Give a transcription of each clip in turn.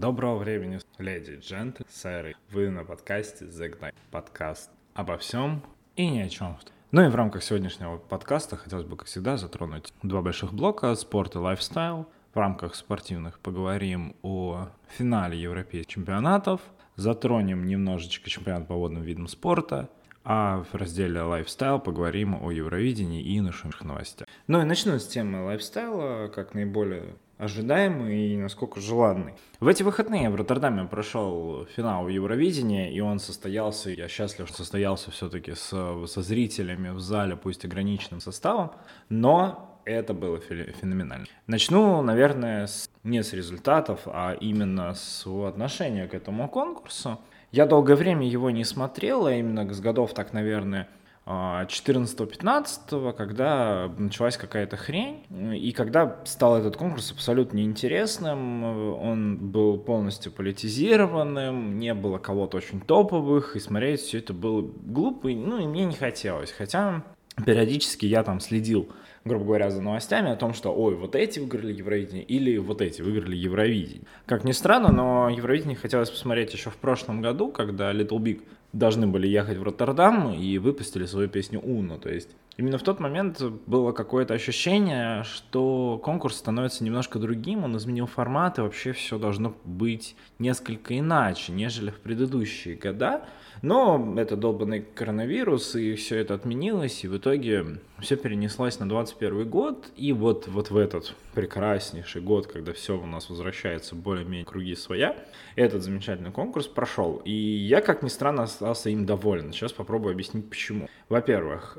Доброго времени, леди и дженты, сэры. Вы на подкасте «Загнай». Подкаст обо всем и ни о чем. Ну и в рамках сегодняшнего подкаста хотелось бы, как всегда, затронуть два больших блока — спорт и лайфстайл. В рамках спортивных поговорим о финале европейских чемпионатов, затронем немножечко чемпионат по водным видам спорта, а в разделе «Лайфстайл» поговорим о Евровидении и наших новостях. Ну и начну с темы лайфстайла, как наиболее ожидаемый и насколько желанный. В эти выходные в Роттердаме прошел финал Евровидения, и он состоялся, я счастлив, что состоялся все-таки со зрителями в зале, пусть ограниченным составом, но это было феноменально. Начну, наверное, не с результатов, а именно с отношения к этому конкурсу. Я долгое время его не смотрел, а именно с годов, так, наверное, 14-15, когда началась какая-то хрень, и когда стал этот конкурс абсолютно неинтересным, он был полностью политизированным, не было кого-то очень топовых, и смотреть все это было глупо, и мне не хотелось, хотя периодически я там следил, грубо говоря, за новостями о том, что ой, вот эти выиграли Евровидение или вот эти выиграли Евровидение. Как ни странно, но Евровидение хотелось посмотреть еще в прошлом году, когда Little Big должны были ехать в Роттердам и выпустили свою песню «Уно». То есть именно в тот момент было какое-то ощущение, что конкурс становится немножко другим, он изменил формат, и вообще все должно быть несколько иначе, нежели в предыдущие года. Но это долбанный коронавирус, и все это отменилось, и в итоге все перенеслось на 2021 год. И вот в этот прекраснейший год, когда все у нас возвращается более-менее круги своя, этот замечательный конкурс прошел. И я, как ни странно, остался им доволен. Сейчас попробую объяснить, почему. Во-первых,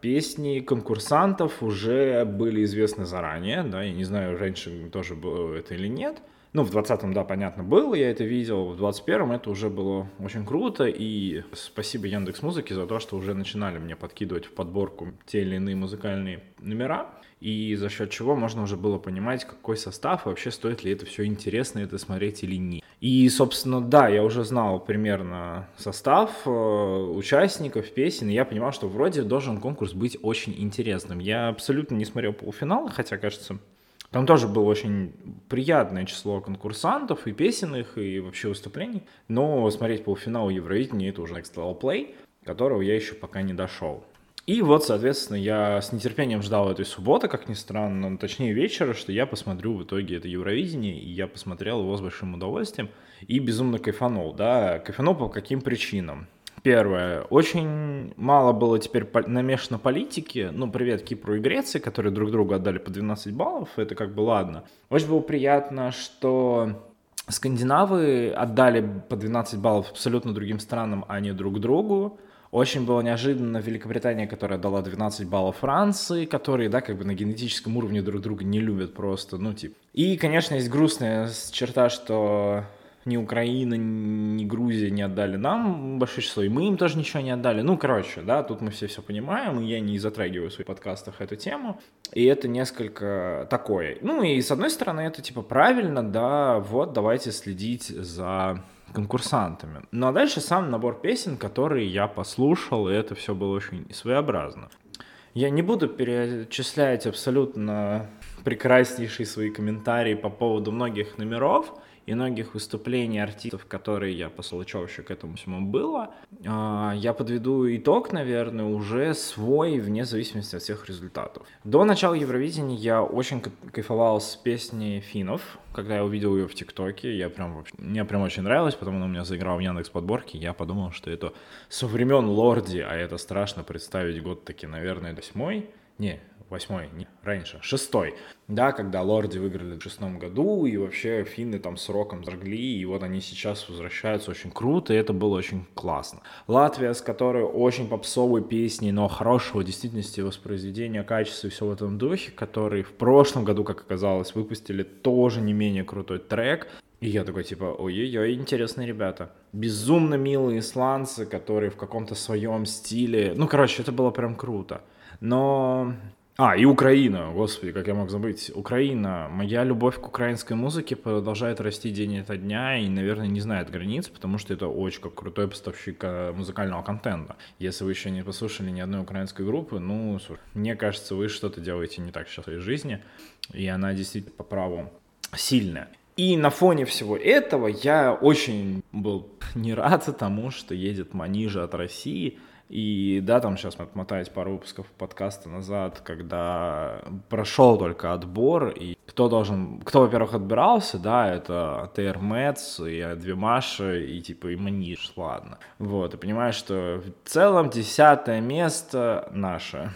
песни конкурсантов уже были известны заранее, да, я не знаю, раньше тоже было это или нет. В 20-м, да, понятно было, я это видел, в 21-м это уже было очень круто, и спасибо Яндекс.Музыке за то, что уже начинали мне подкидывать в подборку те или иные музыкальные номера, и за счет чего можно уже было понимать, какой состав, и вообще стоит ли это все интересно, это смотреть или нет. И, собственно, да, я уже знал примерно состав участников песен, и я понимал, что вроде должен конкурс быть очень интересным. Я абсолютно не смотрел полуфинал, хотя, кажется, там тоже было очень приятное число конкурсантов и песен их, и вообще выступлений. Но смотреть полуфинал Евровидения — это уже next level play, которого я еще пока не дошел. И соответственно, я с нетерпением ждал этой субботы, как ни странно, точнее вечера, что я посмотрю в итоге это Евровидение, и я посмотрел его с большим удовольствием и безумно кайфанул, да, кайфанул по каким причинам. Первое. Очень мало было теперь намешано политики. Привет Кипру и Греции, которые друг другу отдали по 12 баллов. Это ладно. Очень было приятно, что скандинавы отдали по 12 баллов абсолютно другим странам, а не друг другу. Очень было неожиданно Великобритания, которая дала 12 баллов Франции, которые, да, на генетическом уровне друг друга не любят просто, И, конечно, есть грустная черта, что ни Украина, ни Грузия не отдали нам большое число, и мы им тоже ничего не отдали. Тут мы все понимаем, и я не затрагиваю в своих подкастах эту тему, и это несколько такое. И с одной стороны, это правильно, да, давайте следить за конкурсантами. А дальше сам набор песен, которые я послушал, и это все было очень своеобразно. Я не буду перечислять абсолютно прекраснейшие свои комментарии по поводу многих номеров и многих выступлений артистов, которые я послушал, еще к этому всему было. Я подведу итог, наверное, уже свой, вне зависимости от всех результатов. До начала Евровидения я очень кайфовал с песни финнов, когда я увидел ее в ТикТоке. Мне прям очень нравилось, потом она у меня заиграла в Яндекс.Подборке. Я подумал, что это со времен Лорди, а это страшно представить, год-таки, наверное, 8-й. Не, 8-й, не, раньше, 6-й, да, когда Лорди выиграли в 2006 году, и вообще финны там с роком заргли, и они сейчас возвращаются очень круто, и это было очень классно. Латвия, с которой очень попсовые песни, но хорошего, в действительности, воспроизведения, качества и все в этом духе, которые в прошлом году, как оказалось, выпустили тоже не менее крутой трек. И я такой, ой-ой-ой, интересные ребята. Безумно милые исландцы, которые в каком-то своем стиле. Это было прям круто. И Украина, господи, как я мог забыть. Украина. Моя любовь к украинской музыке продолжает расти день ото дня и, наверное, не знает границ, потому что это очень крутой поставщик музыкального контента. Если вы еще не послушали ни одной украинской группы, мне кажется, вы что-то делаете не так сейчас в своей жизни, и она действительно по праву сильная. И на фоне всего этого я очень был не рад тому, что едет Манижа от России. И да, там сейчас отмотать пару выпусков подкаста назад, когда прошел только отбор, и кто, во-первых, отбирался, да, это ТР Мэтс, и две Маши, и типа и Маниш, ладно. Вот, и понимаешь, что в целом 10 место наше,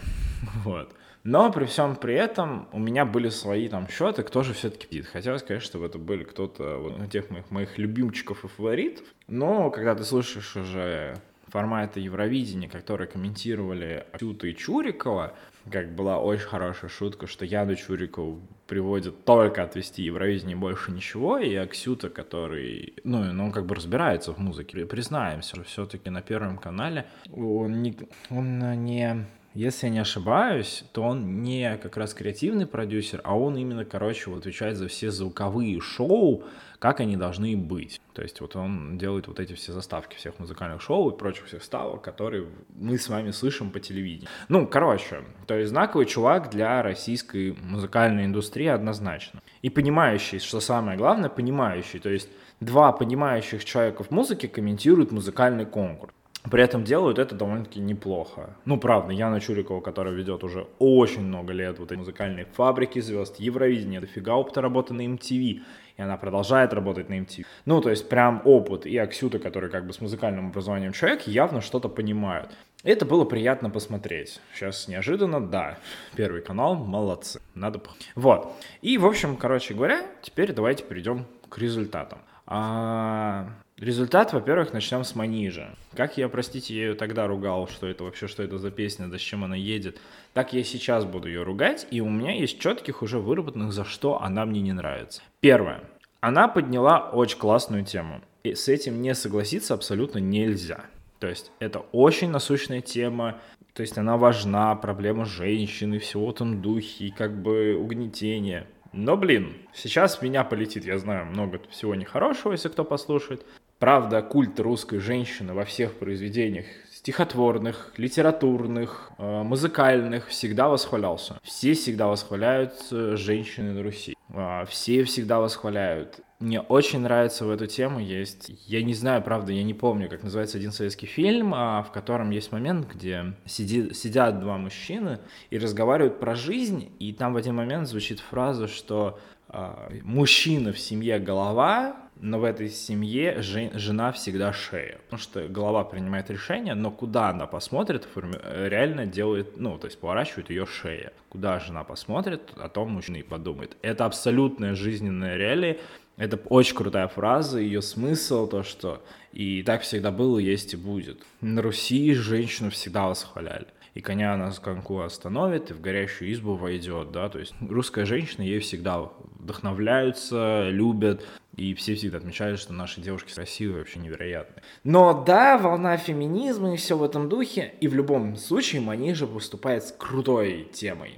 вот. Но при всем при этом у меня были свои там счеты, кто же все-таки победит. Хотелось, конечно, чтобы это были кто-то вот, тех моих любимчиков и фаворитов, но когда ты слышишь уже форматы Евровидения, которые комментировали Аксюта и Чурикова, как была очень хорошая шутка, что Яну Чурикову приводят только отвести Евровидение, больше ничего, и Аксюта, который, он как бы разбирается в музыке, признаемся, что все-таки на Первом канале он не... Если я не ошибаюсь, то он не как раз креативный продюсер, а он именно, отвечает за все звуковые шоу, как они должны быть. То есть вот он делает вот эти все заставки всех музыкальных шоу и прочих всех ставок, которые мы с вами слышим по телевидению. То есть знаковый чувак для российской музыкальной индустрии однозначно. И понимающий, что самое главное, понимающий. То есть два понимающих человека в музыке комментируют музыкальный конкурс. При этом делают это довольно-таки неплохо. Правда, Яна Чурикова, которая ведет уже очень много лет вот эти музыкальные фабрики звезд, Евровидение, дофига опыта работы на MTV, и она продолжает работать на MTV. Прям опыт. И Аксюта, который с музыкальным образованием человек, явно что-то понимают. Это было приятно посмотреть. Сейчас неожиданно, да, Первый канал, молодцы. Вот. И, теперь давайте перейдем к результатам. Результат, во-первых, начнем с Манижа. Как я, простите, я ее тогда ругал, что это за песня, да с чем она едет, так я сейчас буду ее ругать, и у меня есть четких уже выработанных, за что она мне не нравится. Первое. Она подняла очень классную тему, и с этим не согласиться абсолютно нельзя. То есть это очень насущная тема, то есть она важна, проблема женщины, всего в этом духе, и угнетение. Но, сейчас меня полетит, я знаю, много всего нехорошего, если кто послушает. Правда, культ русской женщины во всех произведениях стихотворных, литературных, музыкальных всегда восхвалялся. Все всегда восхваляют женщины на Руси. Все всегда восхваляют. Мне очень нравится в эту тему есть... Я не знаю, правда, я не помню, как называется один советский фильм, в котором есть момент, где сидят два мужчины и разговаривают про жизнь, и там в один момент звучит фраза, что мужчина в семье голова... Но в этой семье жена всегда шея. Потому что голова принимает решение, но куда она посмотрит, реально делает, поворачивает ее шея. Куда жена посмотрит, о том мужчина и подумает. Это абсолютная жизненная реалия. Это очень крутая фраза, ее смысл, то, что и так всегда было, есть и будет. На Руси женщину всегда восхваляли. И коня она с коньку остановит, и в горящую избу войдет, да, то есть русская женщина, ей всегда вдохновляются, любят, и все всегда отмечают, что наши девушки красивые, вообще невероятные. Но да, волна феминизма и все в этом духе, и в любом случае Манижа выступает с крутой темой,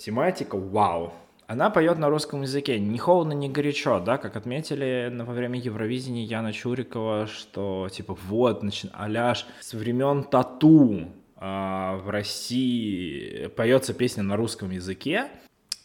тематика вау. Она поет на русском языке, ни холодно, ни горячо, да, как отметили во время Евровидения Яна Чурикова, что аляж с времен Тату. В России поется песня на русском языке.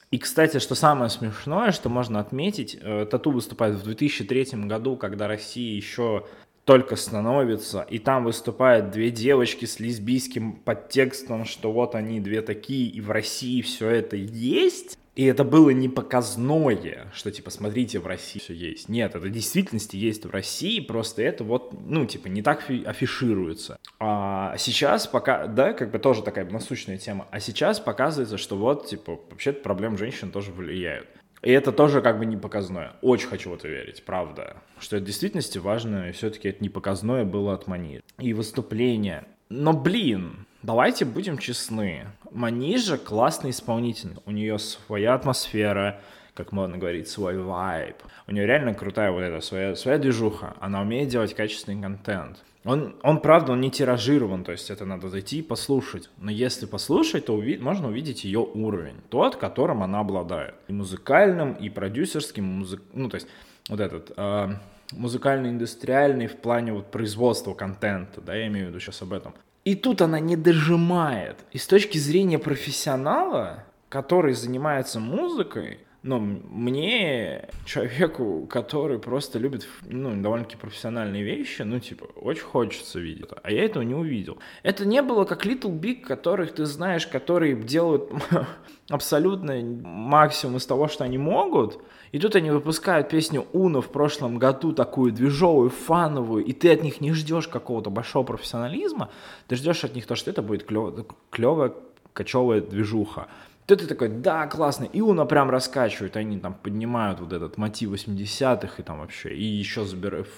И, кстати, что самое смешное, что можно отметить, Тату выступает в 2003 году, когда Россия еще только становится, и там выступают две девочки с лесбийским подтекстом, что вот они две такие, и в России все это есть. И это было не показное, что, смотрите, в России все есть. Нет, это в действительности есть в России, просто это не так афишируется. А сейчас пока, тоже такая насущная тема, а сейчас показывается, что вообще-то проблемы женщин тоже влияют. И это тоже не показное. Очень хочу в это верить, правда. Что это в действительности важно, и все-таки это не показное было от Манижи. И выступление. Но, давайте будем честны. Манижа классный исполнитель. У нее своя атмосфера, как модно говорить, свой вайб. У нее реально крутая своя движуха. Она умеет делать качественный контент. Он не тиражирован, то есть это надо зайти и послушать. Но если послушать, то можно увидеть ее уровень, тот, которым она обладает. И музыкальным, и продюсерским, музыкально-индустриальный в плане производства контента, да, я имею в виду сейчас об этом. И тут она не дожимает. И с точки зрения профессионала, который занимается музыкой, Но мне, человеку, который просто любит, ну, довольно-таки профессиональные вещи, ну, типа, очень хочется видеть. А я этого не увидел. Это не было как Little Big, которых ты знаешь, которые делают абсолютно максимум из того, что они могут. И тут они выпускают песню «Уно» в прошлом году, такую движовую, фановую, и ты от них не ждешь какого-то большого профессионализма. Ты ждешь от них то, что это будет клёвая кочевая движуха. То ты такой, да, классно, и Уно прям раскачивает, они там поднимают вот этот мотив 80-х и там вообще, и еще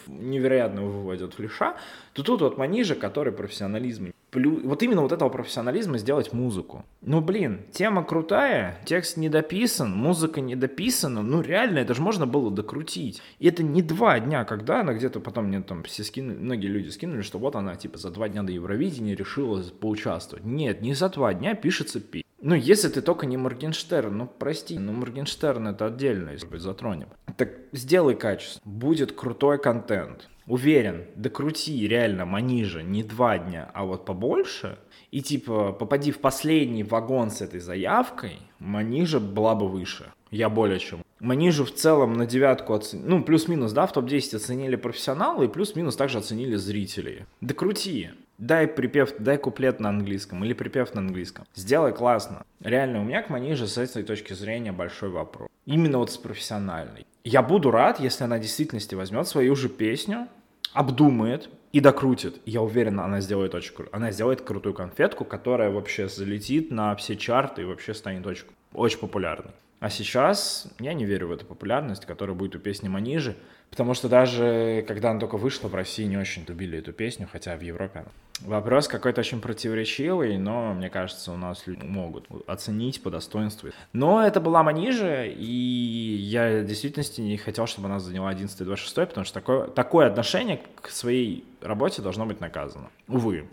невероятно выводят флеша, то тут вот Манижа, который профессионализм, вот именно вот этого профессионализма сделать музыку. Ну блин, тема крутая, текст недописан, музыка недописана, ну реально, это же можно было докрутить. И это не 2 дня, когда она где-то потом, мне там все скинули, многие люди скинули, что вот она типа за 2 дня до Евровидения решила поучаствовать. Нет, не за 2 дня пишется песня. Ну, если ты только не Моргенштерн, ну, прости, но Моргенштерн это отдельно, если затронем. Так сделай качество, будет крутой контент. Уверен, докрути реально Манижа не 2 дня, а вот побольше. И типа попади в последний вагон с этой заявкой, Манижа была бы выше. Я более чем. Манижу в целом на 9 оценили, ну, плюс-минус, да, в топ-10 оценили профессионалы и плюс-минус также оценили зрители. Докрути. Дай припев, дай куплет на английском или припев на английском. Сделай классно. Реально, у меня к Маниже с этой точки зрения большой вопрос. Именно вот с профессиональной. Я буду рад, если она в действительности возьмет свою же песню, обдумает и докрутит. Я уверен, она сделает очень круто. Она сделает крутую конфетку, которая вообще залетит на все чарты и вообще станет очень популярной. А сейчас я не верю в эту популярность, которая будет у песни Манижи, потому что даже когда она только вышла, в России не очень любили эту песню, хотя в Европе. Вопрос какой-то очень противоречивый, но, мне кажется, у нас люди могут оценить по достоинству. Но это была Манижа, и я в действительности не хотел, чтобы она заняла 11-26, потому что такое отношение к своей работе должно быть наказано. Увы,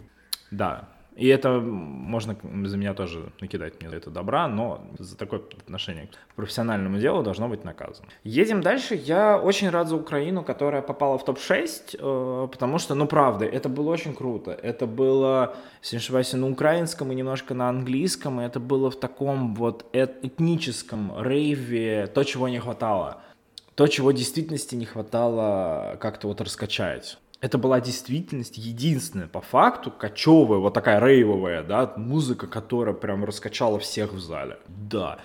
да. И это можно за меня тоже накидать, мне это добра, но за такое отношение к профессиональному делу должно быть наказано. Едем дальше. Я очень рад за Украину, которая попала в топ-6, потому что, ну правда, это было очень круто. Это было, если не ошибаюсь, на украинском и немножко на английском, и это было в таком вот этническом рейве, то, чего не хватало. То, чего в действительности не хватало как-то вот раскачать. Это была действительность единственная по факту кочевая, вот такая рейвовая, да, музыка, которая прям раскачала всех в зале, да.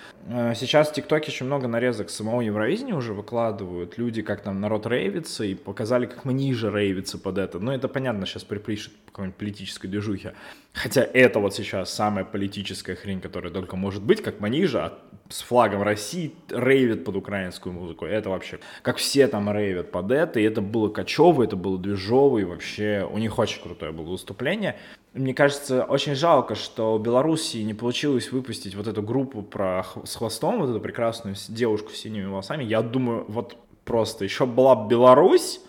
Сейчас в ТикТоке очень много нарезок самого Евровидения уже выкладывают, люди, как там народ рейвится, и показали, как Манижа рейвится под это. Ну, это понятно, сейчас припишут по какой-нибудь политической движухе. Хотя это вот сейчас самая политическая хрень, которая только может быть, как Манижа с флагом России рейвит под украинскую музыку. Это вообще, как все там рейвят под это, и это было кочево, это было движение. И вообще у них очень крутое было выступление. Мне кажется, очень жалко, что Белоруссии не получилось выпустить вот эту группу с хвостом, вот эту прекрасную девушку с синими волосами. Я думаю, вот просто еще была бы Беларусь,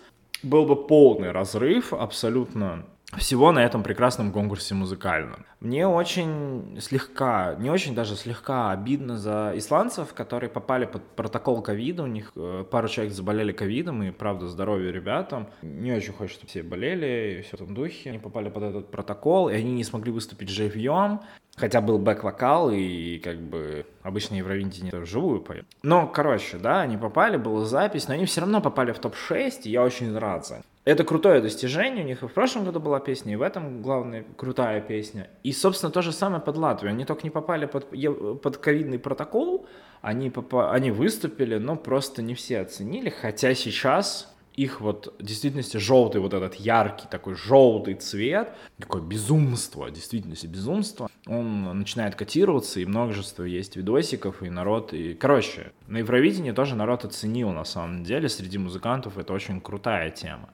был бы полный разрыв абсолютно всего на этом прекрасном конкурсе музыкальном. Мне очень слегка, не очень даже слегка обидно за исландцев, которые попали под протокол ковида, у них пару человек заболели ковидом, и правда здоровья ребятам. Не очень хочется, чтобы все болели, и все в этом духе. Они попали под этот протокол, и они не смогли выступить живьем, хотя был бэк-вокал, и как бы обычно Евровидение вживую поет. Но, короче, да, они попали, была запись, но они все равно попали в топ-6, и я очень рад за это. Это крутое достижение, у них и в прошлом году была песня, и в этом, главное, крутая песня. И, собственно, то же самое под Латвию. Они только не попали под ковидный протокол, они выступили, но просто не все оценили, хотя сейчас их вот в действительности желтый, вот этот яркий такой желтый цвет, такое безумство, в действительности безумство, он начинает котироваться, и множество есть видосиков, и народ, и... Короче, на Евровидении тоже народ оценил, на самом деле, среди музыкантов это очень крутая тема.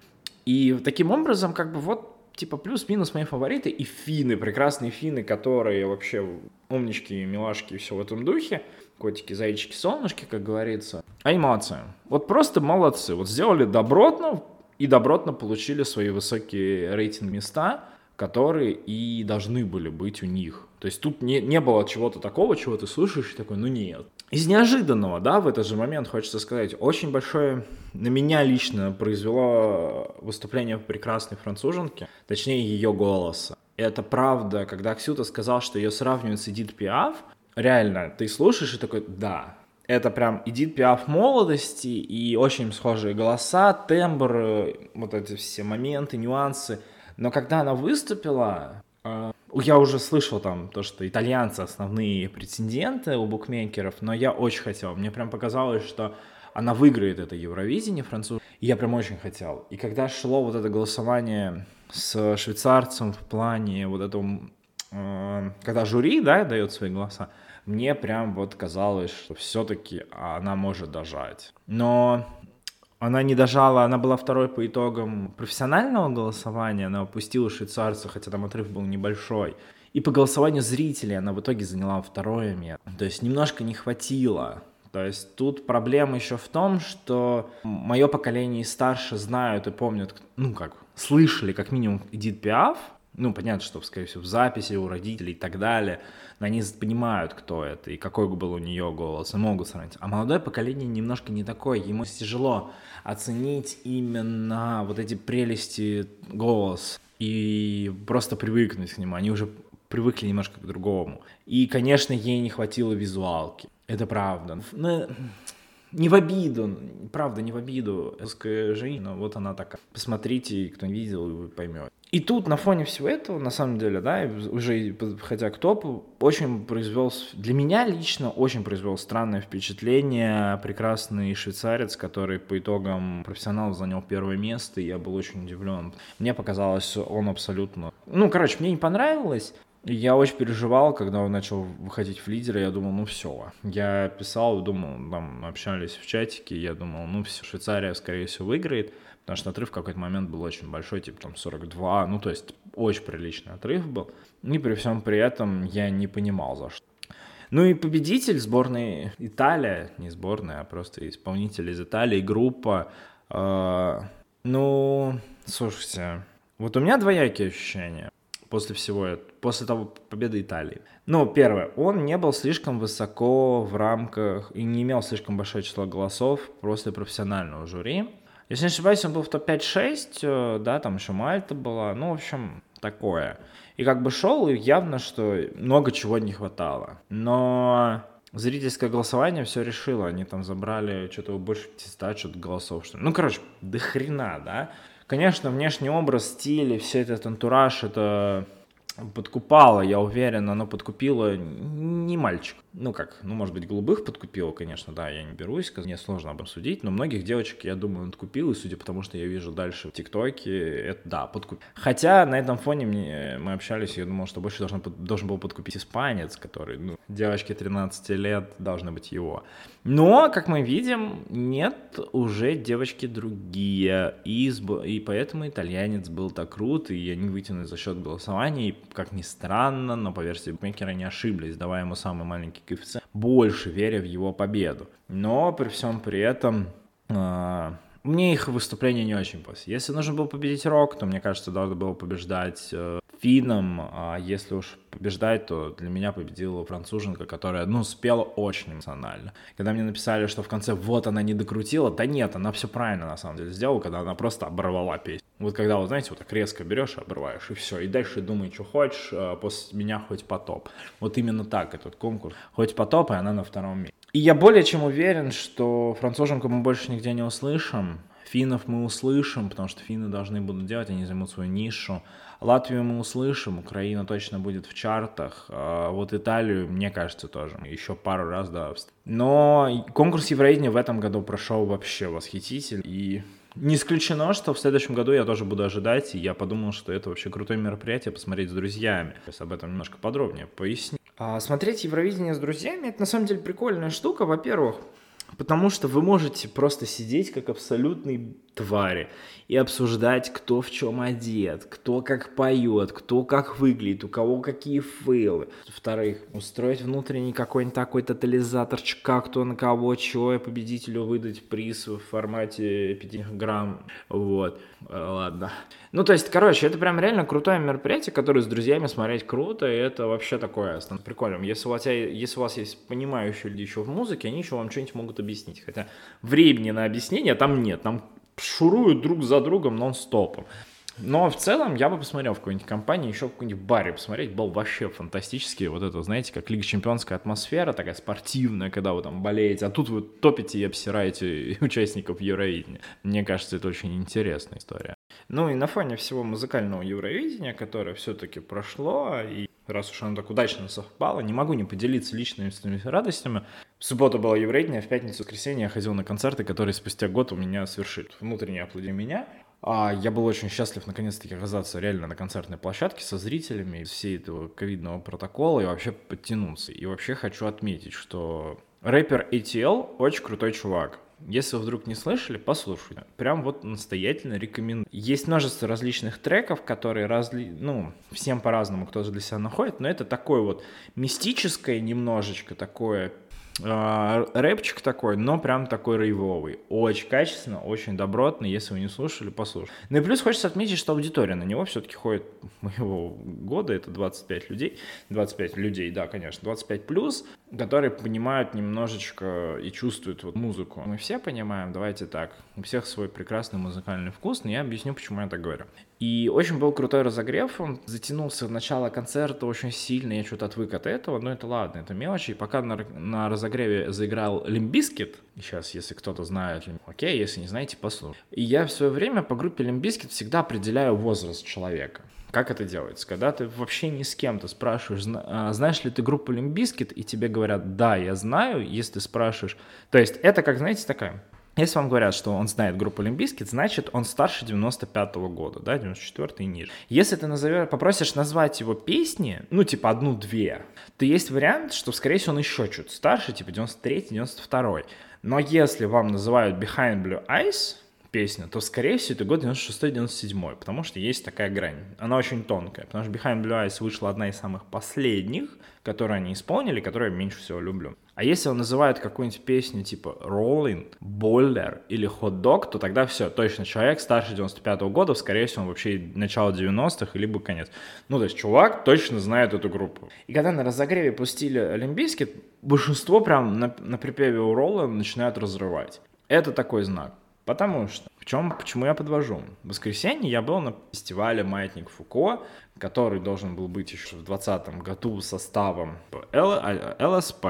И таким образом, как бы, вот, типа, плюс-минус мои фавориты и финны, прекрасные финны, которые вообще умнички, милашки и все в этом духе, котики, зайчики, солнышки, как говорится. Анимация. Вот просто молодцы. Вот сделали добротно и добротно получили свои высокие рейтинг места, которые и должны были быть у них. То есть тут не было чего-то такого, чего ты слышишь и такой, ну нет. Из неожиданного, да, в этот же момент, хочется сказать, очень большое на меня лично произвело выступление прекрасной француженки, точнее ее голоса. Это правда, когда Аксюта сказал, что ее сравнивают с Эдит Пиаф, реально, ты слушаешь и такой, да, Это прям Эдит Пиаф молодости, и очень схожие голоса, тембр, вот эти все моменты, нюансы. Но когда она выступила, я уже слышал там то, что итальянцы основные претенденты у букмекеров, но я очень хотел. Мне прям показалось, что она выиграет это Евровидение французское. И я прям очень хотел. И когда шло вот это голосование с швейцарцем в плане вот этого... Когда жюри, да, дает свои голоса, мне прям вот казалось, что все-таки она может дожать. Но она не дожала, она была второй по итогам профессионального голосования, она опустила швейцарца, хотя там отрыв был небольшой. И по голосованию зрителей она в итоге заняла второе место. То есть немножко не хватило. То есть тут проблема еще в том, что мое поколение и старше знают и помнят, ну как, слышали как минимум Эдит Пиаф. Ну, понятно, что, скорее всего, в записи у родителей и так далее, но они понимают, кто это и какой был у нее голос, и могут сравнить. А молодое поколение немножко не такое, ему тяжело оценить именно вот эти прелести голос и просто привыкнуть к нему, они уже привыкли немножко к другому. И, конечно, ей не хватило визуалки, это правда. Но... Не в обиду, правда, не в обиду. Русская женщина, вот она такая. Посмотрите, кто не видел, вы поймете. И тут на фоне всего этого, на самом деле, да, уже подходя к топу, очень произвел, для меня лично, очень произвел странное впечатление прекрасный швейцарец, который по итогам профессионалов занял первое место, и я был очень удивлен. Мне показалось, он абсолютно... Ну, короче, мне не понравилось. Я очень переживал, когда он начал выходить в лидеры, я думал, ну все. Я писал, думал, там общались в чатике, я думал, ну все, Швейцария, скорее всего, выиграет, потому что отрыв в какой-то момент был очень большой, типа там 42, ну то есть очень приличный отрыв был. И при всем при этом я не понимал, за что. Ну и победитель сборной Италия, не сборная, а просто исполнитель из Италии, группа. Ну, слушайте, вот у меня двоякие ощущения. После всего этого, после того победы Италии. Ну, первое, он не был слишком высоко в рамках и не имел слишком большое число голосов после профессионального жюри. Если не ошибаюсь, он был в топ-5-6, да, там еще Мальта была, ну, в общем, такое. И как бы шел, и явно, что много чего не хватало. Но зрительское голосование все решило, они там забрали что-то больше 500, что-то голосов, что ли. Ну, короче, до хрена, да. Конечно, внешний образ, стиль и все этот антураж, это подкупало, я уверен, оно подкупило не мальчик. Ну как, ну может быть голубых подкупило, конечно, да, я не берусь, мне сложно об этом судить, но многих девочек, я думаю, он подкупил, и судя по тому, что я вижу дальше в ТикТоке, это да, подкупил. Хотя на этом фоне мы общались, я думал, что больше должен был подкупить испанец, который, ну, девочке 13 лет, должны быть его. Но, как мы видим, нет, уже девочки другие, и поэтому итальянец был так крут, и они вытянули за счет голосования, и, как ни странно, но по версии букмекера не ошиблись, давая ему самый маленький коэффициент, больше веря в его победу. Но при всем при этом мне их выступление не очень понравилось. Если нужно было победить Рок, то, мне кажется, должно было побеждать финном, а если уж побеждать, то для меня победила француженка, которая, ну, спела очень эмоционально. Когда мне написали, что в конце вот она не докрутила, да нет, она все правильно на самом деле сделала, когда она просто оборвала песню. Вот когда, вот знаете, вот так резко берешь и обрываешь, и все, и дальше думай, что хочешь, после меня хоть потоп. Вот именно так этот конкурс, хоть потоп, и она на втором месте. И я более чем уверен, что француженку мы больше нигде не услышим, финнов мы услышим, потому что финны должны будут делать, они займут свою нишу. Латвию мы услышим, Украина точно будет в чартах, а вот Италию, мне кажется, тоже. Еще пару раз, да. Но конкурс Евровидения в этом году прошел вообще восхитительно. И не исключено, что в следующем году я тоже буду ожидать, и я подумал, что это вообще крутое мероприятие посмотреть с друзьями. Сейчас об этом немножко подробнее поясню. Смотреть Евровидение с друзьями — это на самом деле прикольная штука, во-первых, потому что вы можете просто сидеть как абсолютные твари и обсуждать, кто в чем одет, кто как поет, кто как выглядит, у кого какие фейлы. Во-вторых, устроить внутренний какой-нибудь такой тотализатор, кто на кого, чего, и победителю выдать приз в формате 5 грамм. Вот, ладно. Ну, то есть, короче, это прям реально крутое мероприятие, которое с друзьями смотреть круто, и это вообще такое прикольно. Если у вас есть понимающие люди еще в музыке, они еще вам что-нибудь могут объяснить, хотя времени на объяснение там нет, там шуруют друг за другом нон-стопом. Но в целом я бы посмотрел в какой-нибудь компании, еще в какой-нибудь баре посмотреть, был вообще фантастический, вот это, знаете, как Лига Чемпионская атмосфера, такая спортивная, когда вы там болеете, а тут вы топите и обсираете участников Евровидения. Мне кажется, это очень интересная история. Ну и на фоне всего музыкального Евровидения, которое все-таки прошло, и раз уж оно так удачно совпало, не могу не поделиться личными радостями. В субботу было Евровидение, в пятницу, в воскресенье я ходил на концерты, которые спустя год у меня совершили. Внутренние аплодисменты меня. Я был очень счастлив наконец-таки оказаться реально на концертной площадке со зрителями, всей этого ковидного протокола и вообще подтянуться. И вообще хочу отметить, что рэпер ATL очень крутой чувак. Если вы вдруг не слышали, послушайте. Прям вот настоятельно рекомендую. Есть множество различных треков, которые всем по-разному кто-то для себя находит, но это такое вот мистическое немножечко такое... рэпчик такой, но прям такой рейвовый. Очень качественно, очень добротный. Если вы не слушали, послушайте. Ну и плюс хочется отметить, что аудитория на него все-таки ходит моего года. Это 25 людей, да, конечно, 25+, которые понимают немножечко и чувствуют вот музыку. Мы все понимаем, давайте так, у всех свой прекрасный музыкальный вкус, но я объясню, почему я так говорю. И очень был крутой разогрев, он затянулся в начало концерта очень сильно, я что-то отвык от этого, но это ладно, это мелочи. И пока на разогреве заиграл Limp Bizkit, сейчас, если кто-то знает, окей, если не знаете, послушайте. И я в свое время по группе Limp Bizkit всегда определяю возраст человека. Как это делается? Когда ты вообще ни с кем-то спрашиваешь, знаешь ли ты группу Limp Bizkit, и тебе говорят, да, я знаю, если ты спрашиваешь. То есть это, как, знаете, такая... Если вам говорят, что он знает группу Limp Bizkit, значит, он старше 95-го года, да, 94-й и ниже. Если ты попросишь назвать его песни, ну, типа, одну-две, то есть вариант, что, скорее всего, он еще чуть старше, типа, 93-й, 92-й. Но если вам называют Behind Blue Eyes песню, то, скорее всего, это год 96-97, потому что есть такая грань. Она очень тонкая, потому что Behind Blue Eyes вышла одна из самых последних, которые они исполнили, которую я меньше всего люблю. А если он называет какую-нибудь песню типа Rolling, Boiler или Hot Dog, то тогда все, точно, человек старше 95-го года, скорее всего, он вообще начало 90-х, либо конец. Ну, то есть чувак точно знает эту группу. И когда на разогреве пустили Limp Bizkit, большинство прям на припеве у Rolling начинают разрывать. Это такой знак. Потому что, почему я подвожу? В воскресенье я был на фестивале «Маятник Фуко», который должен был быть еще в 2020 году составом ЛСП,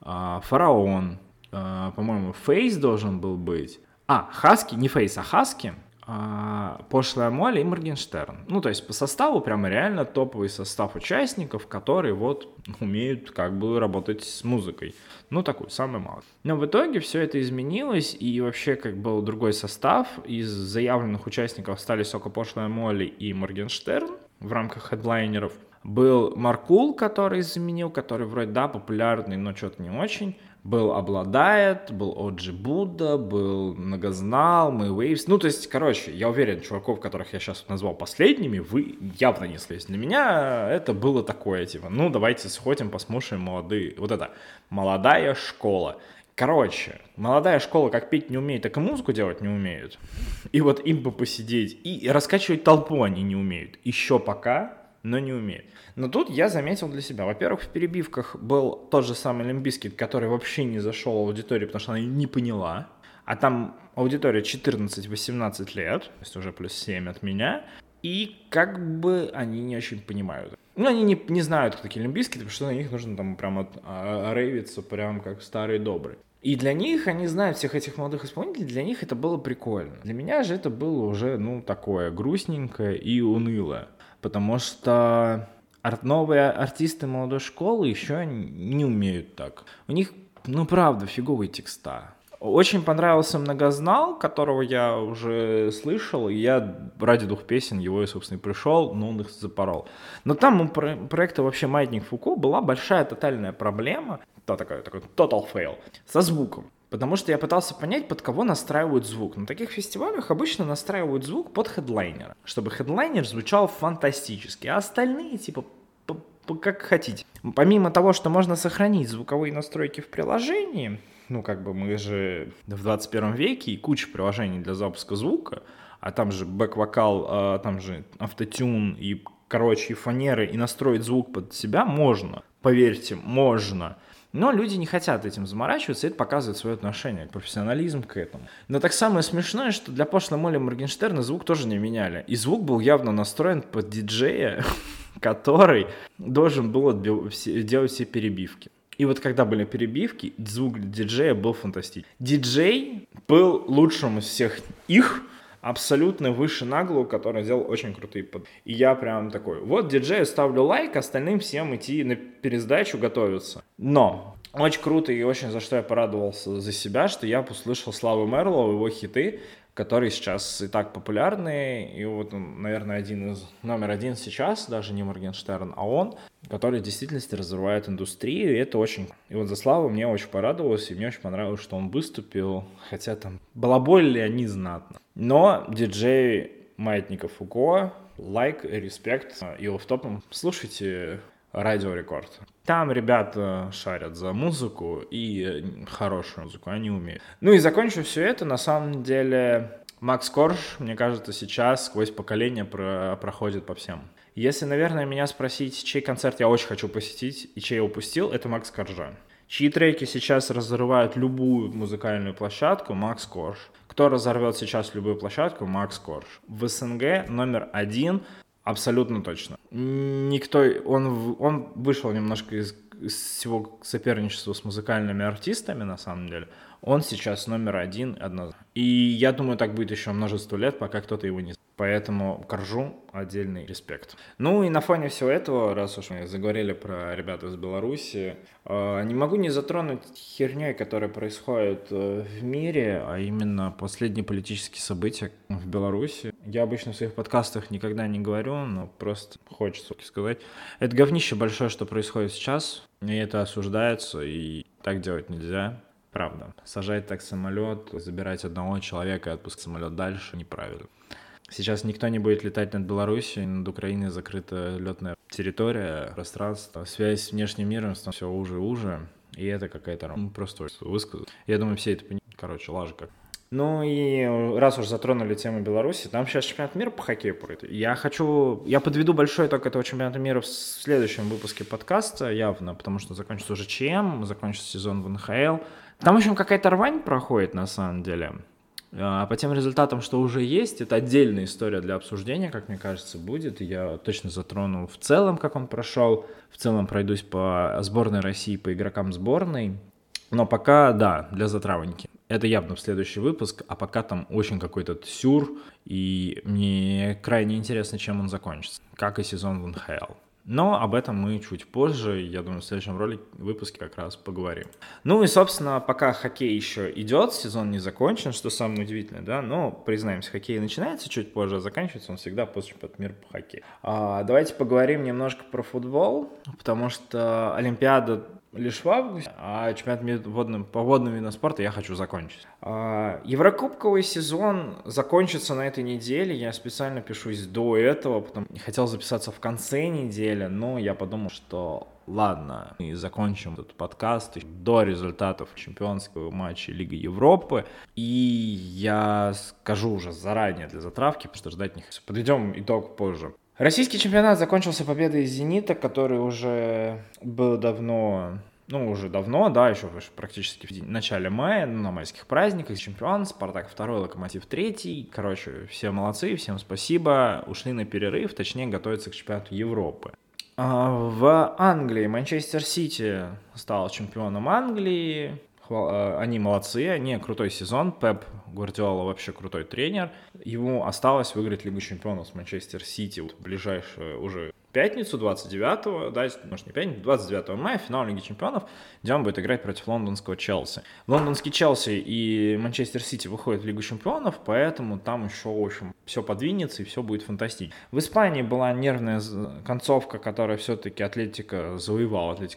Фараон, по-моему, Фейс должен был быть. Хаски, не Фейс, а Хаски, Пошлая Молли и Моргенштерн. Ну, то есть по составу прям реально топовый состав участников, которые вот умеют как бы работать с музыкой. Ну, такую, самое малое. Но в итоге все это изменилось, и вообще как был другой состав. Из заявленных участников стали только Пошлая Молли и Моргенштерн в рамках хедлайнеров. Был Маркул, который вроде, да, популярный, но что-то не очень. Был Обладает, был Оджи Будда, был Многознал, мы Waves. Ну, то есть, короче, я уверен, чуваков, которых я сейчас назвал последними, вы явно не слышали. Для меня это было такое, типа, ну, давайте сходим, послушаем молодые. Вот это молодая школа. Короче, молодая школа как петь не умеет, так и музыку делать не умеют. И вот им бы посидеть. И раскачивать толпу они не умеют. Еще пока... но не умеет. Но тут я заметил для себя. Во-первых, в перебивках был тот же самый Limp Bizkit, который вообще не зашел в аудиторию, потому что она не поняла. А там аудитория 14-18 лет, то есть уже плюс 7 от меня. И как бы они не очень понимают. Ну, они не знают, кто такие Limp Bizkit, потому что на них нужно там прям рейвиться, прям как старый добрый. И для них, они знают всех этих молодых исполнителей, для них это было прикольно. Для меня же это было уже, ну, такое грустненькое и унылое. Потому что новые артисты молодой школы еще не умеют так. У них, ну, правда, фиговые текста. Очень понравился Многознал, которого я уже слышал. И я ради двух песен его, собственно, и пришел, но он их запорол. Но там у проекта вообще «Маятник Фуко» была большая тотальная проблема. Такой total fail со звуком. Потому что я пытался понять, под кого настраивают звук. На таких фестивалях обычно настраивают звук под хедлайнера, чтобы хедлайнер звучал фантастически, а остальные типа как хотите. Помимо того, что можно сохранить звуковые настройки в приложении, ну как бы мы же в 21 веке и куча приложений для запуска звука, а там же бэк-вокал, там же автотюн и, короче, и фанеры, и настроить звук под себя можно, поверьте, можно. Но люди не хотят этим заморачиваться, и это показывает свое отношение, профессионализм к этому. Но так самое смешное, что для Пошлой Молли и Моргенштерна звук тоже не меняли. И звук был явно настроен под диджея, который должен был делать все перебивки. И вот когда были перебивки, звук диджея был фантастичен. Диджей был лучшим из всех их, абсолютно выше на голову, который делал очень крутые подборки. И я прям такой, вот диджею ставлю лайк, остальным всем идти на пересдачу готовиться. Но очень круто и очень за что я порадовался за себя, что я услышал Славу Мерлоу, его хиты, которые сейчас и так популярны. И вот он, наверное, номер один сейчас, даже не Моргенштерн, а он, который в действительности разрывает индустрию, и это очень... И вот за Славу мне очень порадовалось, и мне очень понравилось, что он выступил, хотя там балаболили они знатно. Но диджей Маятника Фуко, лайк, респект, и офф-топом слушайте Радио Рекорд. Там ребята шарят за музыку, и хорошую музыку, они умеют. Ну и закончу все это, на самом деле, Макс Корж, мне кажется, сейчас сквозь поколение проходит по всем. Если, наверное, меня спросить, чей концерт я очень хочу посетить и чей я упустил, это Макс Коржа. Чьи треки сейчас разрывают любую музыкальную площадку? Макс Корж. Кто разорвет сейчас любую площадку? Макс Корж. В СНГ номер 1 абсолютно точно. Никто... Он вышел немножко из всего соперничества с музыкальными артистами, на самом деле. Он сейчас номер 1 однозначно. И я думаю, так будет еще множество лет, пока кто-то его не знает. Поэтому Коржу отдельный респект. Ну и на фоне всего этого, раз уж мы заговорили про ребят из Беларуси, не могу не затронуть херней, которая происходит в мире, а именно последние политические события в Беларуси. Я обычно в своих подкастах никогда не говорю, но просто хочется сказать. Это говнище большое, что происходит сейчас, и это осуждается, и так делать нельзя. Правда. Сажать так самолет, забирать одного человека и отпускать самолет дальше неправильно. Сейчас никто не будет летать над Белоруссией, над Украиной закрыта летная территория, пространство, связь с внешним миром становится все уже и уже, и это какая-то просто высказка. Я думаю, все это понимают, короче, лажа как. Ну и раз уж затронули тему Беларуси, там сейчас чемпионат мира по хоккею будет. Я подведу большой итог этого чемпионата мира в следующем выпуске подкаста, явно, потому что закончится уже ЧМ, закончится сезон в НХЛ. Там, в общем, какая-то рвань проходит на самом деле. А по тем результатам, что уже есть, это отдельная история для обсуждения, как мне кажется, будет. Я точно затрону в целом, как он прошел. В целом пройдусь по сборной России, по игрокам сборной. Но пока, да, для затравники. Это явно в следующий выпуск, а пока там очень какой-то сюр, и мне крайне интересно, чем он закончится, как и сезон в НХЛ. Но об этом мы чуть позже, я думаю, в следующем выпуске как раз поговорим. Ну и, собственно, пока хоккей еще идет, сезон не закончен, что самое удивительное, да, но, признаемся, хоккей начинается чуть позже, а заканчивается он всегда после чемпионата мира по хоккею. Давайте поговорим немножко про футбол, потому что Олимпиада лишь в августе, а чемпионат по водным видам спорта я хочу закончить. Еврокубковый сезон закончится на этой неделе, я специально пишусь до этого, потому что хотел записаться в конце недели, но я подумал, что ладно, и закончим этот подкаст до результатов чемпионского матча Лиги Европы, и я скажу уже заранее для затравки, потому что ждать не хочу. Подведем итог позже. Российский чемпионат закончился победой «Зенита», который уже был давно, еще практически в начале мая, на майских праздниках. Чемпион, «Спартак» 2, «Локомотив» 3. Короче, все молодцы, всем спасибо. Ушли на перерыв, точнее, готовятся к чемпионату Европы. В Англии «Манчестер Сити» стал чемпионом Англии. Они молодцы, они крутой сезон, Пеп Гвардиола вообще крутой тренер, ему осталось выиграть Лигу Чемпионов с Манчестер Сити в ближайшую уже пятницу, 29-го, да, может не пятницу, 29 мая, финал Лиги Чемпионов, где он будет играть против лондонского Челси. Лондонский Челси и Манчестер Сити выходят в Лигу Чемпионов, поэтому там еще, в общем, все подвинется и все будет фантастично. В Испании была нервная концовка, которая все-таки Атлетика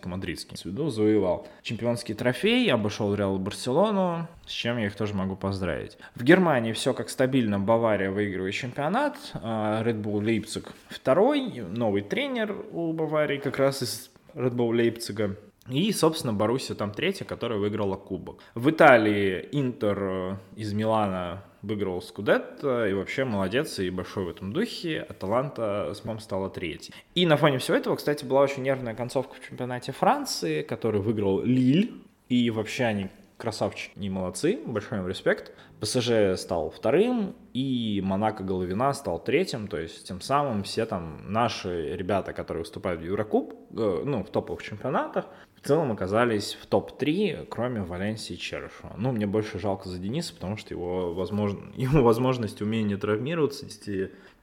Мадридский, завоевал чемпионский трофей, обошел Реал и Барселону, с чем я их тоже могу поздравить. В Германии все как стабильно, Бавария выигрывает чемпионат, Red Bull Leipzig 2, новый тренер у Баварии как раз из Red Bull Leipzig. И, собственно, Боруссия там 3, которая выиграла кубок. В Италии Интер из Милана выиграл Скудетто, и вообще молодец, и большой в этом духе. Аталанта с мом стала третьей. И на фоне всего этого, кстати, была очень нервная концовка в чемпионате Франции, который выиграл Лиль, и вообще они красавчики, не молодцы, большой им респект. ПСЖ стал вторым, и Монако-Головина стал третьим, то есть тем самым все там наши ребята, которые выступают в Еврокуб, ну, в топовых чемпионатах, в целом оказались в топ-3, кроме Валенсии и Черышева. Ну, мне больше жалко за Дениса, потому что его возможность, умение травмироваться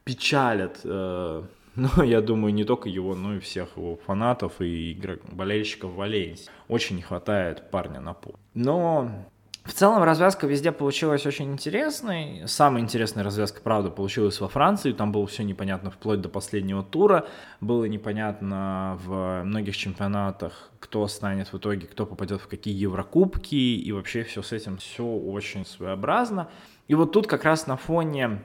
печалят, но я думаю, не только его, но и всех его фанатов и болельщиков Валенсии. Очень не хватает парня на пол. Но в целом развязка везде получилась очень интересной. Самая интересная развязка, правда, получилась во Франции. Там было все непонятно вплоть до последнего тура. Было непонятно в многих чемпионатах, кто станет в итоге, кто попадет в какие Еврокубки. И вообще все с этим все очень своеобразно. И вот тут как раз на фоне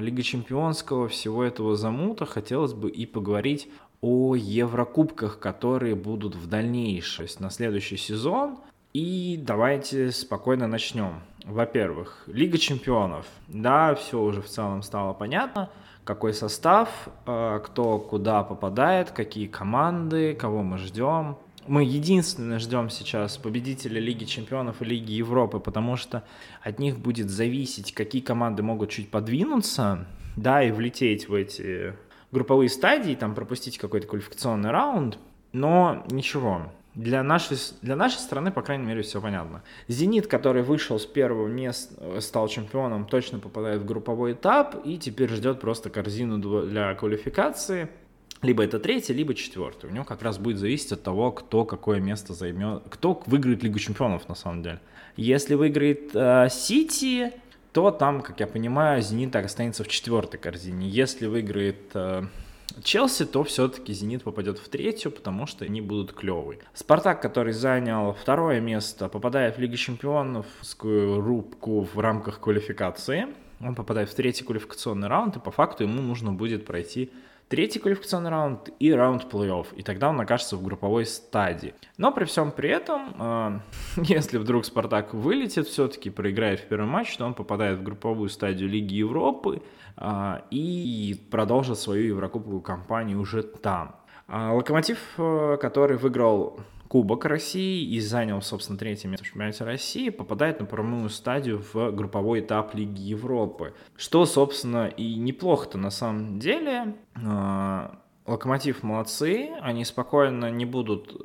Лиги Чемпионского, всего этого замута, хотелось бы и поговорить о Еврокубках, которые будут в дальнейшем, то есть на следующий сезон. И давайте спокойно начнем. Во-первых, Лига Чемпионов. Да, все уже в целом стало понятно, какой состав, кто куда попадает, какие команды, кого мы ждем. Мы единственное ждем сейчас победителя Лиги Чемпионов и Лиги Европы, потому что от них будет зависеть, какие команды могут чуть подвинуться, да, и влететь в эти групповые стадии, там пропустить какой-то квалификационный раунд, но ничего. Для нашей страны, по крайней мере, все понятно. «Зенит», который вышел с первого места, стал чемпионом, точно попадает в групповой этап и теперь ждет просто корзину для квалификации. Либо это третий, либо четвертый. У него как раз будет зависеть от того, кто какое место займет, кто выиграет Лигу Чемпионов на самом деле. Если выиграет Сити, то там, как я понимаю, Зенит останется в четвертой корзине. Если выиграет Челси, то все-таки Зенит попадет в третью, потому что они будут клевые. Спартак, который занял второе место, попадает в Лигу Чемпионовскую рубку в рамках квалификации. Он попадает в третий квалификационный раунд, и по факту ему нужно будет пройти третий квалификационный раунд и раунд плей-офф, и тогда он окажется в групповой стадии. Но при всем при этом, если вдруг Спартак вылетит, все-таки проиграет в первый матч, то он попадает в групповую стадию Лиги Европы и продолжит свою еврокубковую кампанию уже там. Локомотив, который выиграл Кубок России и занял, собственно, третье место в чемпионате России, попадает на прямую стадию в групповой этап Лиги Европы. Что, собственно, и неплохо-то на самом деле. Локомотив молодцы, они спокойно не будут,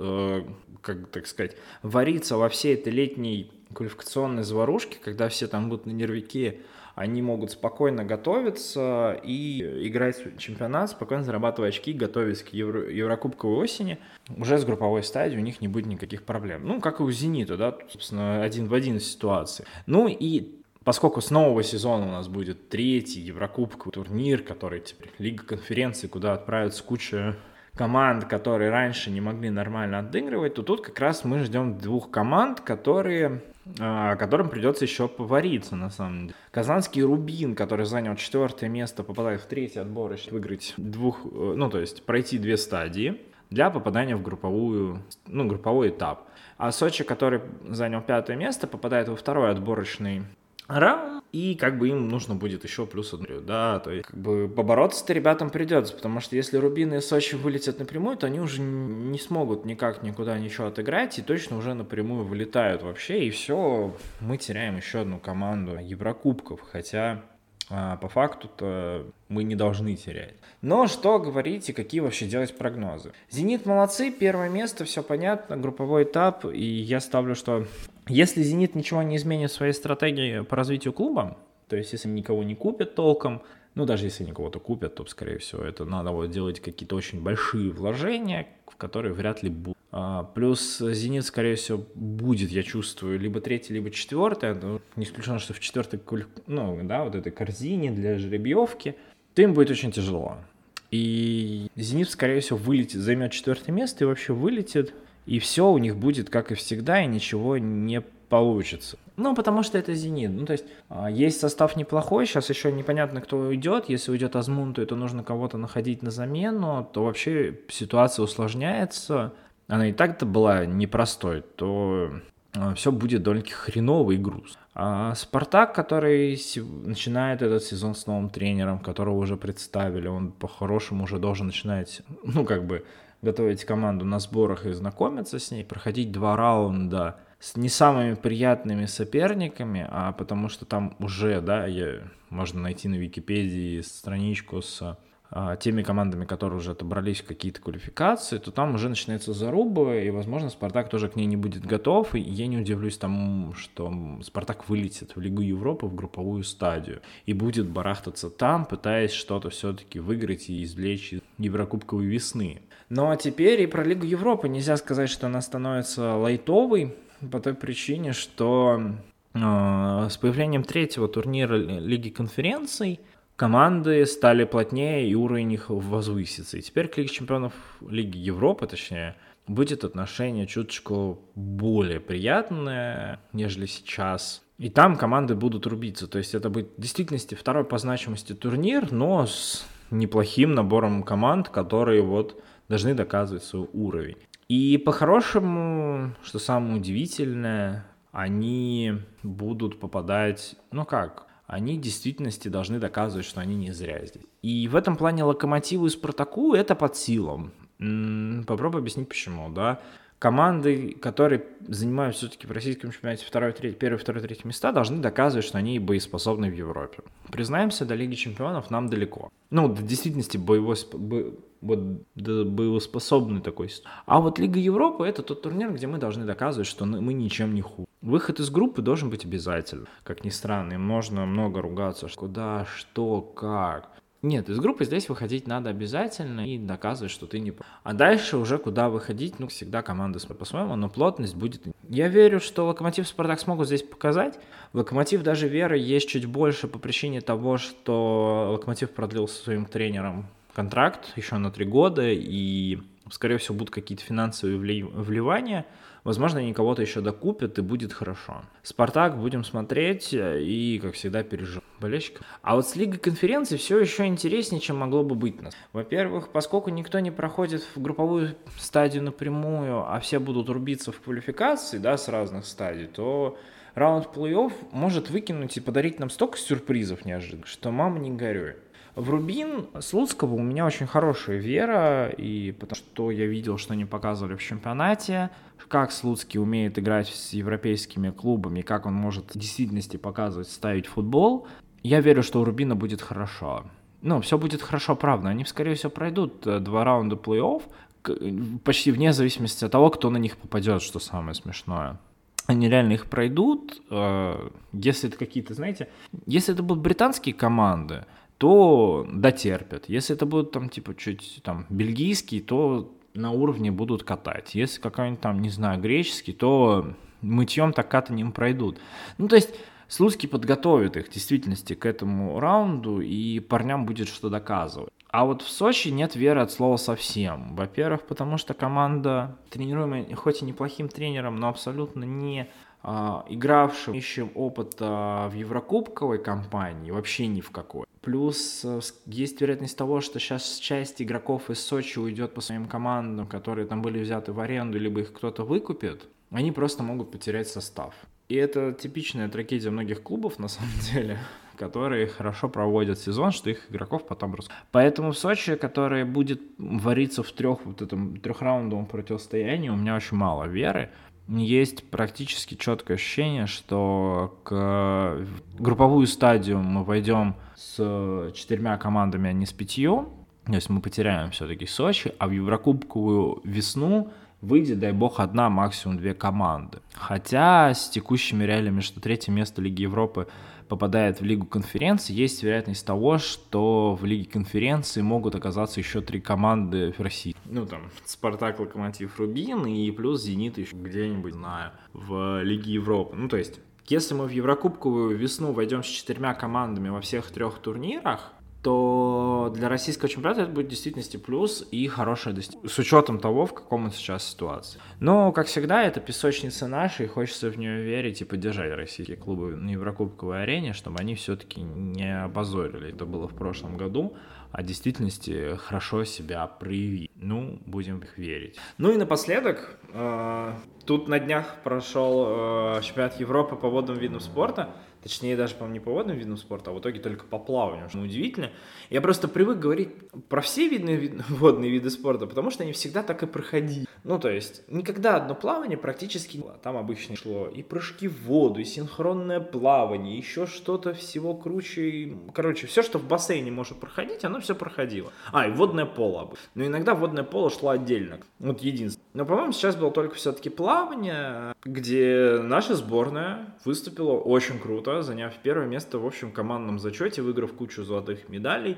как так сказать, вариться во всей этой летней квалификационной заварушке, когда все там будут на нервике. Они могут спокойно готовиться и играть в чемпионат, спокойно зарабатывая очки, готовясь к Еврокубковой осени. Уже с групповой стадии у них не будет никаких проблем. Ну, как и у «Зенита», да, тут, собственно, один в один ситуация. Ну и поскольку с нового сезона у нас будет третий Еврокубковый турнир, который теперь Лига конференций, куда отправится куча команд, которые раньше не могли нормально отыгрывать, то тут как раз мы ждем двух команд, которым придется еще повариться, на самом деле. Казанский «Рубин», который занял четвертое место, попадает в третий отборочный, выиграть пройти две стадии для попадания в групповой этап. А Сочи, который занял пятое место, попадает во второй отборочный раунд, и как бы им нужно будет еще плюс одну, да, то есть как бы побороться-то ребятам придется, потому что если «Рубин» и «Сочи» вылетят напрямую, то они уже не смогут никак никуда ничего отыграть и точно уже напрямую вылетают вообще, и все, мы теряем еще одну команду Еврокубков, хотя по факту-то мы не должны терять. Но что говорить и какие вообще делать прогнозы? «Зенит» молодцы, первое место, все понятно, групповой этап, и я ставлю, что если «Зенит» ничего не изменит в своей стратегии по развитию клуба, то есть если никого не купят толком, ну даже если никого-то купят, то скорее всего это надо вот делать какие-то очень большие вложения, в которые вряд ли будут. Плюс «Зенит», скорее всего, будет, я чувствую, либо третий, либо четвертый. Но не исключено, что в четвертой корзине для жеребьевки. То им будет очень тяжело. И «Зенит», скорее всего, вылетит, займет четвертое место и вообще вылетит. И все у них будет, как и всегда, и ничего не получится. Ну, потому что это «Зенит». Ну, то есть состав неплохой, сейчас еще непонятно, кто уйдет. Если уйдет Азмунту, то нужно кого-то находить на замену, то вообще ситуация усложняется. Она и так-то была непростой, то все будет довольно-таки хреновый груз. Спартак, который начинает этот сезон с новым тренером, которого уже представили, он по-хорошему уже должен начинать, ну, как бы, готовить команду на сборах и знакомиться с ней, проходить 2 раунда с не самыми приятными соперниками, а потому что там уже, да, можно найти на Википедии страничку с теми командами, которые уже отобрались в какие-то квалификации, то там уже начинается заруба, и, возможно, Спартак тоже к ней не будет готов, и я не удивлюсь тому, что Спартак вылетит в Лигу Европы в групповую стадию и будет барахтаться там, пытаясь что-то все-таки выиграть и извлечь из Еврокубковой весны. Ну а теперь и про Лигу Европы нельзя сказать, что она становится лайтовой, по той причине, что с появлением 3-го турнира Лиги конференций команды стали плотнее, и уровень их возвысится. И теперь к Лиге чемпионов Лиги Европы, точнее, будет отношение чуточку более приятное, нежели сейчас. И там команды будут рубиться. То есть это будет в действительности 2-й по значимости турнир, но с неплохим набором команд, которые вот должны доказывать свой уровень. И по-хорошему, что самое удивительное, они будут попадать, они в действительности должны доказывать, что они не зря здесь. И в этом плане Локомотиву и Спартаку это под силам. Попробую объяснить, почему, да. Команды, которые занимают все-таки в российском чемпионате 1-3 места, должны доказывать, что они боеспособны в Европе. Признаемся, до Лиги чемпионов нам далеко. Ну, в действительности боеспособный такой. А вот Лига Европы — это тот турнир, где мы должны доказывать, что мы ничем не хуже. Выход из группы должен быть обязательным. Как ни странно, им можно много ругаться, куда, что, как. Нет, из группы здесь выходить надо обязательно и доказывать, что ты не... А дальше уже куда выходить, всегда команды по-своему, но плотность будет... Я верю, что Локомотив и Спартак смогут здесь показать. Локомотив даже веры есть чуть больше по причине того, что Локомотив продлил со своим тренером контракт еще на 3 года, и, скорее всего, будут какие-то финансовые вливания. Возможно, они кого-то еще докупят, и будет хорошо. Спартак будем смотреть и, как всегда, переживать болельщиков. А вот с Лигой конференций все еще интереснее, чем могло бы быть. Во-первых, поскольку никто не проходит в групповую стадию напрямую, а все будут рубиться в квалификации, да, с разных стадий, то раунд плей-офф может выкинуть и подарить нам столько сюрпризов неожиданных, что мама не горюй. В Рубин Слуцкого у меня очень хорошая вера, и потому что я видел, что они показывали в чемпионате, как Слуцкий умеет играть с европейскими клубами, как он может в действительности показывать, ставить футбол. Я верю, что у Рубина будет хорошо. Все будет хорошо, правда. Они, скорее всего, пройдут 2 раунда плей-офф, почти вне зависимости от того, кто на них попадет, что самое смешное. Они реально их пройдут, если это какие-то, если это будут британские команды, то дотерпят. Если это будут бельгийские, то на уровне будут катать. Если какой-нибудь греческий, то мытьем так катанием пройдут. То есть Слуцкий подготовит их в действительности к этому раунду, и парням будет что доказывать. А вот в Сочи нет веры от слова совсем. Во-первых, потому что команда, тренируемая хоть и неплохим тренером, но абсолютно не... игравшим, ищем опыта в еврокубковой кампании, вообще ни в какой. Плюс есть вероятность того, что сейчас часть игроков из Сочи уйдет по своим командам, которые там были взяты в аренду, либо их кто-то выкупит, они просто могут потерять состав. И это типичная трагедия многих клубов, на самом деле, которые хорошо проводят сезон, что их игроков потом раскупают. Поэтому в Сочи, который будет вариться в трехраундовом противостоянии, у меня очень мало веры. Есть практически четкое ощущение, что к групповую стадию мы войдем с 4 командами, а не с 5. То есть мы потеряем все-таки Сочи, а в Еврокубковую весну выйдет, дай бог, 1, максимум 2 команды. Хотя с текущими реалиями, что 3-е место Лиги Европы попадает в Лигу конференций, есть вероятность того, что в Лиге конференций могут оказаться еще 3 команды в России. Спартак, Локомотив, Рубин и плюс Зенит еще где-нибудь, в Лиге Европы. То есть, если мы в Еврокубковую весну войдем с 4 командами во всех 3 турнирах, то для российского чемпионата это будет в действительности плюс и хорошее достижение, с учетом того, в каком он сейчас ситуации. Но, как всегда, это песочница наша, и хочется в нее верить и поддержать российские клубы на еврокубковой арене, чтобы они все-таки не обозорили. Это было в прошлом году, а в действительности хорошо себя проявили. Ну, будем их верить. Ну и напоследок, тут на днях прошел чемпионат Европы по водным видам спорта. Точнее, даже, по-моему, не по водным видам спорта, а в итоге только по плаванию, что удивительно. Я просто привык говорить про все водные виды спорта, потому что они всегда так и проходили. Ну, то есть, никогда одно плавание практически не было. Там обычно шло и прыжки в воду, и синхронное плавание, и еще что-то всего круче. Короче, все, что в бассейне может проходить, оно все проходило. А, и водное поло обычно. Но иногда водное поло шло отдельно. Вот единственное. Но, по-моему, сейчас было только все-таки плавание, где наша сборная выступила очень круто, заняв первое место в общем командном зачете, выиграв кучу золотых медалей,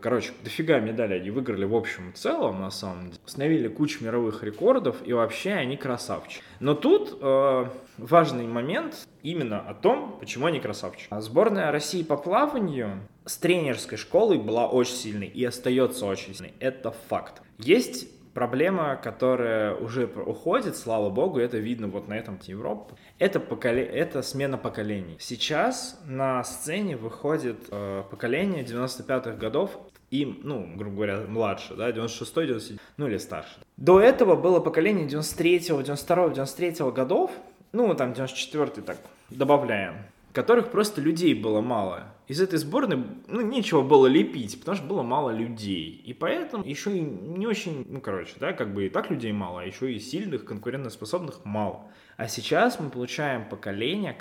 короче, дофига медалей они выиграли в общем целом, на самом деле. Установили кучу мировых рекордов, и вообще они красавчики. Но тут важный момент именно о том, почему они красавчики. Сборная России по плаванию с тренерской школой была очень сильной и остается очень сильной. Это факт. Есть проблема, которая уже уходит, слава богу, это видно вот на этом Европе. Это смена поколений. Сейчас на сцене выходит поколение 95-х годов, им, ну, грубо говоря, младше, да, 96-й, 97-й, ну или старше. До этого было поколение 93-го, 92-го, 93-го годов, ну там 94-й так добавляем, которых просто людей было мало. Из этой сборной, ну, нечего было лепить, потому что было мало людей. И поэтому еще и не очень, ну, короче, да, как бы и так людей мало, а еще и сильных, конкурентоспособных мало. А сейчас мы получаем поколение,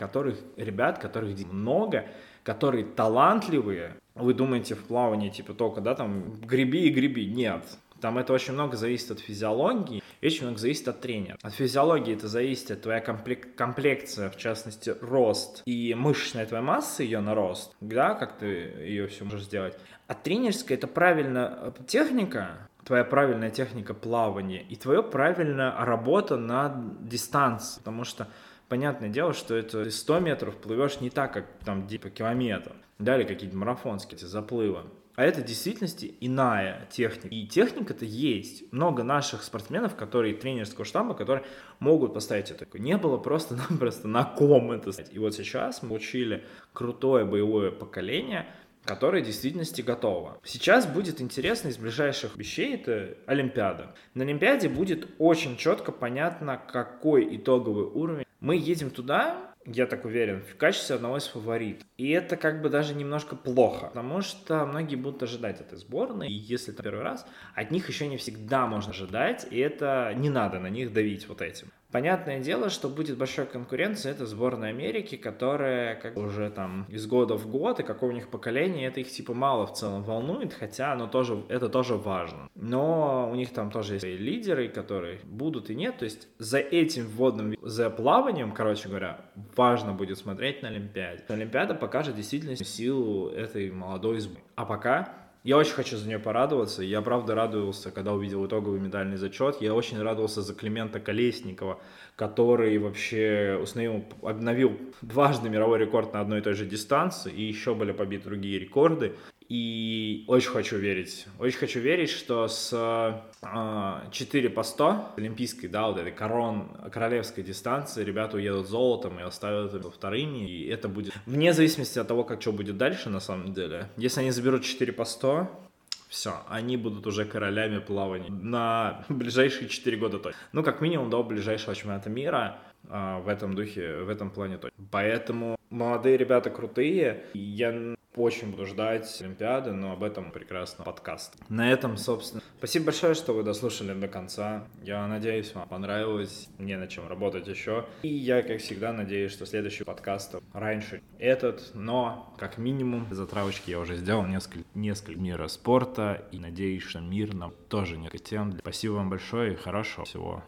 ребят, которых много, которые талантливые. Вы думаете, в плавании, типа, только, да, там, греби и греби. Нет. Там это очень много зависит от физиологии, очень много зависит от тренера. От физиологии это зависит от твоя комплекция, в частности, рост и мышечная твоя масса, ее на рост, да, как ты ее все можешь сделать. А тренерская это правильно техника, твоя правильная техника плавания и твоя правильная работа на дистанции, потому что понятное дело, что это 100 метров плывешь не так, как там типа километр, да, или какие-то марафонские эти заплывы. А это в действительности иная техника. И техника-то есть. Много наших спортсменов, которые тренерского штаба, которые могут поставить это. Не было просто-напросто на ком это ставить. И вот сейчас мы учили крутое боевое поколение, которое в действительности готово. Сейчас будет интересно из ближайших вещей, это Олимпиада. На Олимпиаде будет очень четко понятно, какой итоговый уровень. Мы едем туда, я так уверен, в качестве одного из фаворитов. И это как бы даже немножко плохо, потому что многие будут ожидать этой сборной, и если это первый раз, от них еще не всегда можно ожидать, и это не надо на них давить вот этим. Понятное дело, что будет большая конкуренция, это сборная Америки, которая как бы уже там из года в год, и какое у них поколение, это их типа мало в целом волнует, хотя это тоже важно. Но у них там тоже есть и лидеры, которые будут и нет, то есть за этим водным, за плаванием, короче говоря, важно будет смотреть на Олимпиаде. Олимпиада покажет действительно силу этой молодой сборной. А пока... Я очень хочу за нее порадоваться, я правда радовался, когда увидел итоговый медальный зачет, я очень радовался за Климента Колесникова, который вообще обновил дважды мировой рекорд на одной и той же дистанции, и еще были побиты другие рекорды, и очень хочу верить, что с 4 по 100 олимпийской, да, вот этой королевской дистанции ребята уедут золотом и оставят его вторыми, и это будет, вне зависимости от того, как что будет дальше, на самом деле, если они заберут 4 по 100, все, они будут уже королями плавания на ближайшие 4 года точно, ну, как минимум, до ближайшего чемпионата мира, в этом духе, в этом плане точно, поэтому молодые ребята крутые, я... Очень буду ждать Олимпиады, но об этом прекрасно подкаст. На этом, собственно, спасибо большое, что вы дослушали до конца. Я надеюсь, вам понравилось, мне на чем работать еще. И я, как всегда, надеюсь, что следующий подкаст раньше этот, но, как минимум, затравочки я уже сделал несколько мира спорта, и надеюсь, что мир нам тоже несколько тем. Спасибо вам большое и хорошего всего.